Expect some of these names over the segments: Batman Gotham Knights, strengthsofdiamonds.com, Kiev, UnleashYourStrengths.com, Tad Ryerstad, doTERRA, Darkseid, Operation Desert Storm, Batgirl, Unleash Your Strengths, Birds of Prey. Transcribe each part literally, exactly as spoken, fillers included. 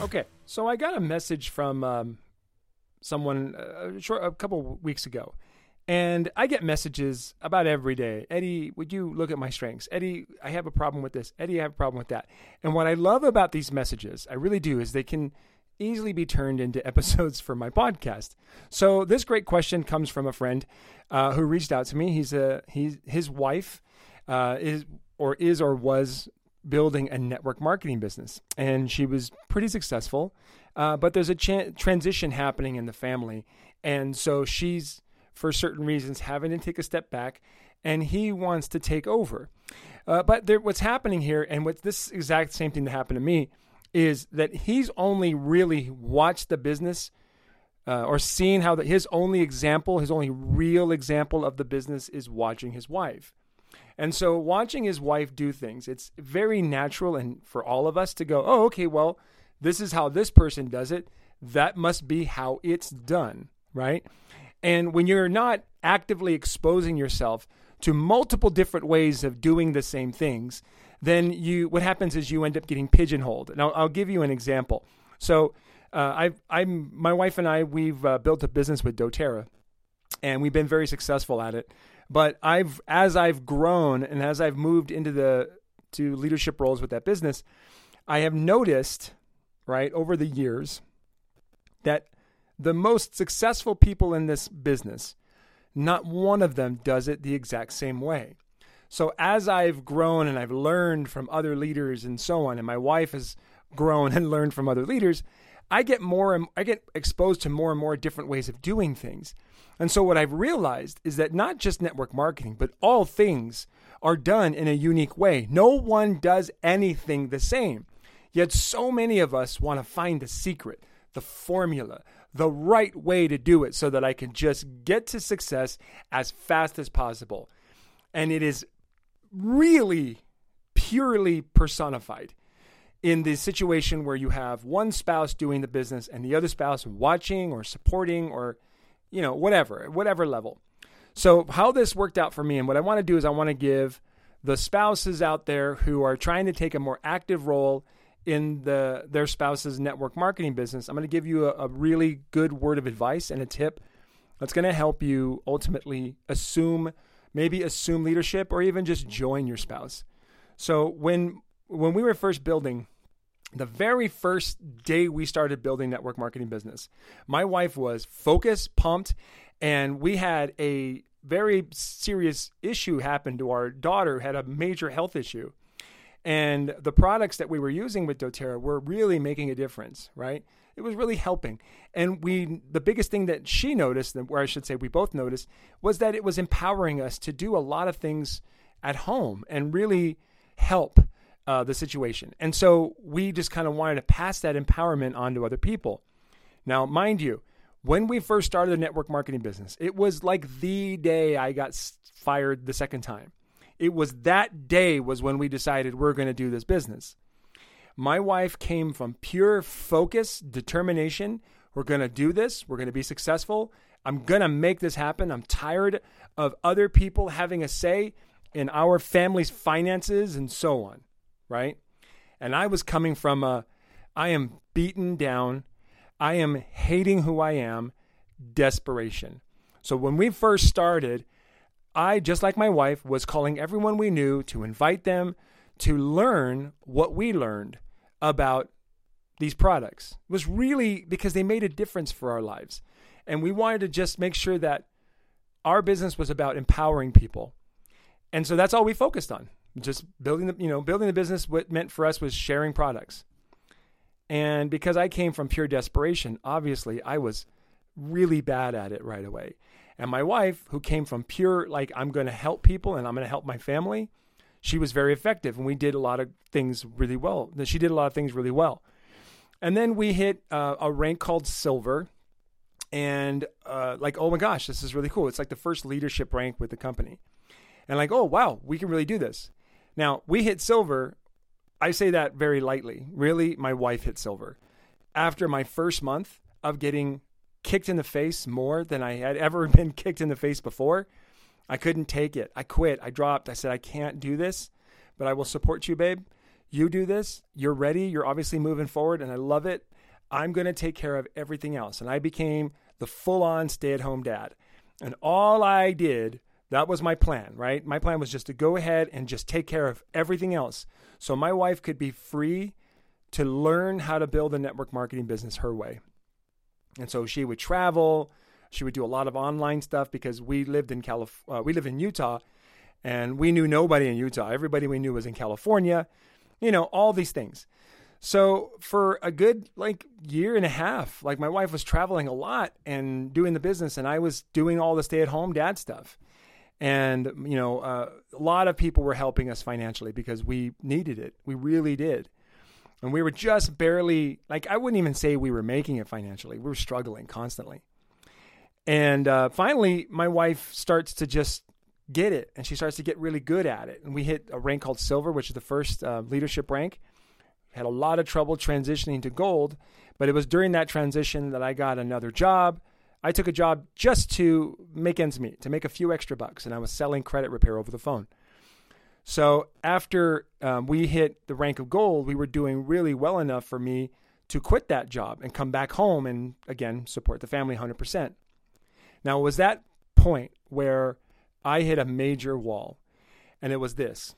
Okay, so I got a message from um, someone uh, short, a couple weeks ago, and I get messages about every day. Eddie, would you look at my strengths? Eddie, I have a problem with this. Eddie, I have a problem with that. And what I love about these messages, I really do, is they can easily be turned into episodes for my podcast. So this great question comes from a friend uh, who reached out to me. He's a he's his wife uh, is or is or was building a network marketing business, and she was pretty successful. Uh, but there's a ch- transition happening in the family, and so she's, for certain reasons, having to take a step back, and he wants to take over. Uh, but there, what's happening here, and what's this exact same thing that happened to me, is that he's only really watched the business uh, or seen how the, his only example, his only real example of the business is watching his wife. And so watching his wife do things, it's very natural and for all of us to go, oh, okay, well, this is how this person does it. That must be how it's done, right? And when you're not actively exposing yourself to multiple different ways of doing the same things, then you, what happens is you end up getting pigeonholed. And I'll, I'll give you an example. So uh, I, I'm, my wife and I, we've uh, built a business with doTERRA, and we've been very successful at it. But I've, as I've grown and as I've moved into the to leadership roles with that business, I have noticed, right, over the years, that the most successful people in this business, not one of them does it the exact same way. So as I've grown and I've learned from other leaders and so on, and my wife has grown and learned from other leaders, I get more and I get exposed to more and more different ways of doing things. And so what I've realized is that not just network marketing, but all things are done in a unique way. No one does anything the same. Yet so many of us want to find the secret, the formula, the right way to do it so that I can just get to success as fast as possible. And it is really purely personified in the situation where you have one spouse doing the business and the other spouse watching or supporting or, you know, whatever, whatever level. So how this worked out for me, and what I want to do is I want to give the spouses out there who are trying to take a more active role in the their spouse's network marketing business, I'm going to give you a, a really good word of advice and a tip that's going to help you ultimately assume Maybe assume leadership or even just join your spouse. So when when we were first building, the very first day we started building network marketing business, my wife was focused, pumped, and we had a very serious issue happen to our daughter who had a major health issue. And the products that we were using with doTERRA were really making a difference, right? It was really helping. And we, the biggest thing that she noticed, or I should say we both noticed, was that it was empowering us to do a lot of things at home and really help uh, the situation. And so we just kind of wanted to pass that empowerment on to other people. Now, mind you, when we first started the network marketing business, it was like the day I got fired the second time. It was that day was when we decided we're going to do this business. My wife came from pure focus, determination. We're going to do this. We're going to be successful. I'm going to make this happen. I'm tired of other people having a say in our family's finances and so on, right? And I was coming from a, I am beaten down. I am hating who I am, desperation. So when we first started, I, just like my wife, was calling everyone we knew to invite them to learn what we learned about these products. It was really because they made a difference for our lives. And we wanted to just make sure that our business was about empowering people. And so that's all we focused on. Just building the, you know, building the business, what meant for us was sharing products. And because I came from pure desperation, obviously I was really bad at it right away. And my wife, who came from pure, like, I'm going to help people and I'm going to help my family, she was very effective. And we did a lot of things really well. She did a lot of things really well. And then we hit uh, a rank called silver. And uh, like, oh my gosh, this is really cool. It's like the first leadership rank with the company. And like, oh, wow, we can really do this. Now, we hit silver. I say that very lightly. Really, my wife hit silver. After my first month of getting kicked in the face more than I had ever been kicked in the face before. I couldn't take it. I quit. I dropped. I said, I can't do this, but I will support you, babe. You do this. You're ready. You're obviously moving forward, and I love it. I'm going to take care of everything else. And I became the full-on stay-at-home dad. And all I did, that was my plan, right? My plan was just to go ahead and just take care of everything else so my wife could be free to learn how to build a network marketing business her way. And so she would travel. She would do a lot of online stuff because we lived in Calif- uh, we lived in Utah, and we knew nobody in Utah. Everybody we knew was in California, you know, all these things. So for a good like year and a half, like my wife was traveling a lot and doing the business, and I was doing all the stay-at-home dad stuff. And, you know, uh, a lot of people were helping us financially because we needed it. We really did. And we were just barely, like, I wouldn't even say we were making it financially. We were struggling constantly. And uh, finally, my wife starts to just get it, and she starts to get really good at it. And we hit a rank called silver, which is the first uh, leadership rank. Had a lot of trouble transitioning to gold, but it was during that transition that I got another job. I took a job just to make ends meet, to make a few extra bucks, and I was selling credit repair over the phone. So after um, we hit the rank of gold, we were doing really well enough for me to quit that job and come back home and, again, support the family one hundred percent. Now, it was that point where I hit a major wall, and it was this.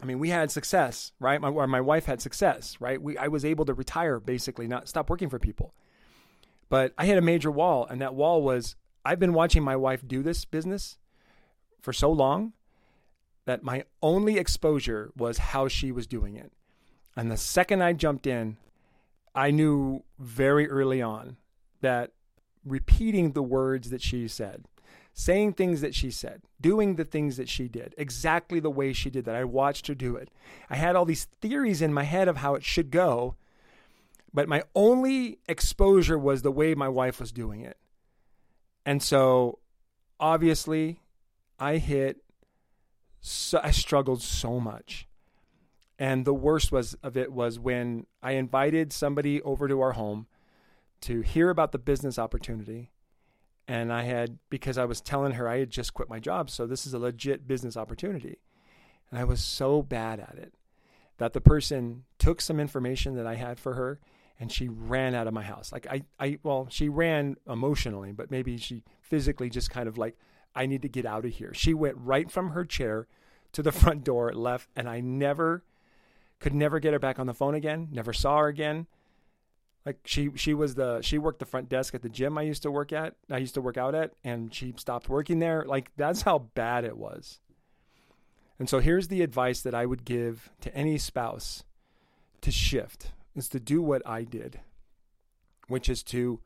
I mean, we had success, right? My, or my wife had success, right? We, I was able to retire, basically, not stop working for people. But I hit a major wall, and that wall was, I've been watching my wife do this business for so long that my only exposure was how she was doing it. And the second I jumped in, I knew very early on that repeating the words that she said, saying things that she said, doing the things that she did, exactly the way she did that. I watched her do it. I had all these theories in my head of how it should go, but my only exposure was the way my wife was doing it. And so obviously I hit, so, I struggled so much. And the worst was of it was when I invited somebody over to our home to hear about the business opportunity. And I had, because I was telling her I had just quit my job, so this is a legit business opportunity. And I was so bad at it that the person took some information that I had for her and she ran out of my house. Like I, I, well, she ran emotionally, but maybe she physically just kind of like, I need to get out of here. She went right from her chair to the front door, left, and I never, could never get her back on the phone again, never saw her again. Like she, she was the, she worked the front desk at the gym I used to work at, I used to work out at, and she stopped working there. Like that's how bad it was. And so here's the advice that I would give to any spouse to shift is to do what I did, which is to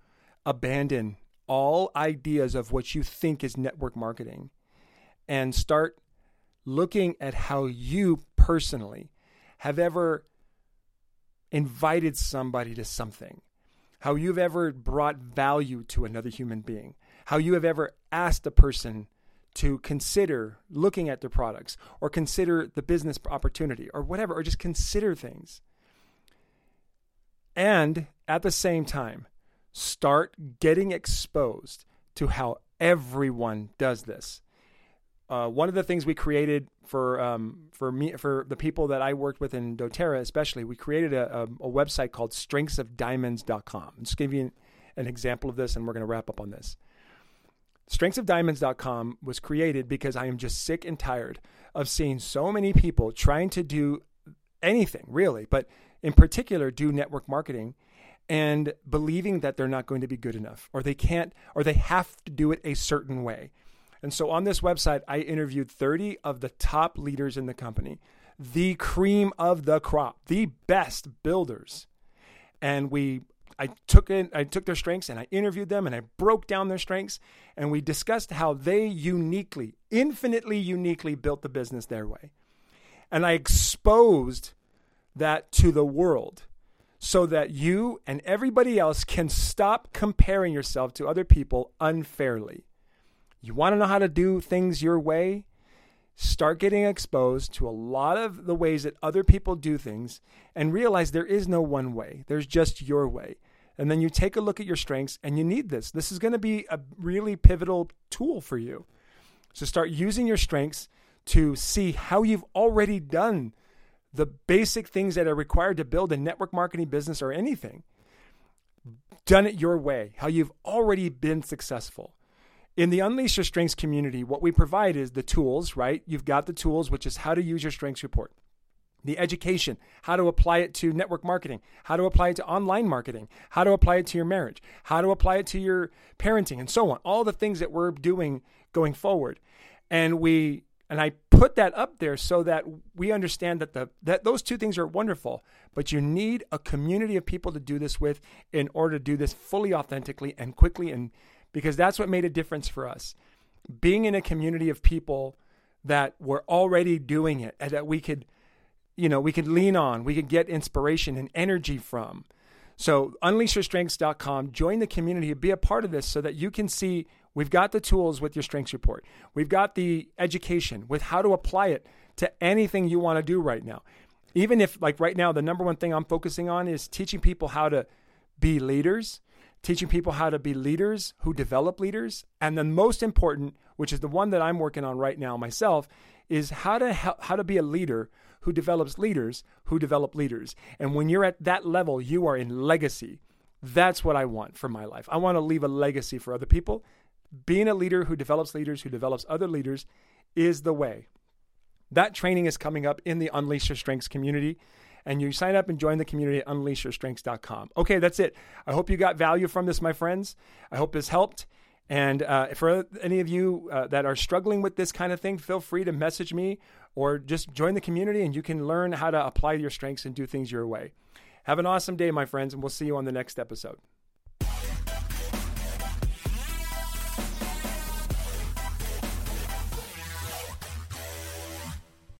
abandon all ideas of what you think is network marketing and start looking at how you personally have ever invited somebody to something, how you've ever brought value to another human being, how you have ever asked a person to consider looking at their products or consider the business opportunity or whatever, or just consider things. And at the same time, start getting exposed to how everyone does this. Uh, one of the things we created for um, for me for the people that I worked with in doTERRA, especially, we created a, a, a website called strengths of diamonds dot com. I'll just give you an, an example of this, and we're going to wrap up on this. strengths of diamonds dot com was created because I am just sick and tired of seeing so many people trying to do anything, really, but in particular, do network marketing and believing that they're not going to be good enough, or they can't, or they have to do it a certain way. And so on this website, I interviewed thirty of the top leaders in the company, the cream of the crop, the best builders. And we, I took in, I took their strengths and I interviewed them and I broke down their strengths and we discussed how they uniquely, infinitely uniquely built the business their way. And I exposed that to the world so that you and everybody else can stop comparing yourself to other people unfairly. You want to know how to do things your way? Start getting exposed to a lot of the ways that other people do things and realize there is no one way. There's just your way. And then you take a look at your strengths and you need this. This is going to be a really pivotal tool for you. So start using your strengths to see how you've already done the basic things that are required to build a network marketing business or anything. done it your way, how you've already been successful. In the Unleash Your Strengths community, what we provide is the tools, right? You've got the tools, which is how to use your strengths report. The education, how to apply it to network marketing, how to apply it to online marketing, how to apply it to your marriage, how to apply it to your parenting, and so on. All the things that we're doing going forward. And we and I put that up there so that we understand that the that those two things are wonderful, but you need a community of people to do this with in order to do this fully authentically and quickly, and because that's what made a difference for us. Being in a community of people that were already doing it and that we could you know, we could lean on, we could get inspiration and energy from. So unleash your strengths dot com, join the community, be a part of this so that you can see we've got the tools with your strengths report. We've got the education with how to apply it to anything you want to do right now. Even if, like right now, the number one thing I'm focusing on is teaching people how to be leaders, teaching people how to be leaders who develop leaders. And the most important, which is the one that I'm working on right now myself, is how to help, how to be a leader who develops leaders who develop leaders. And when you're at that level, you are in legacy. That's what I want for my life. I want to leave a legacy for other people. Being a leader who develops leaders who develops other leaders is the way. That training is coming up in the Unleash Your Strengths community. And you sign up and join the community at unleash your strengths dot com. Okay, that's it. I hope you got value from this, my friends. I hope this helped. And uh, for any of you uh, that are struggling with this kind of thing, feel free to message me or just join the community and you can learn how to apply your strengths and do things your way. Have an awesome day, my friends, and we'll see you on the next episode.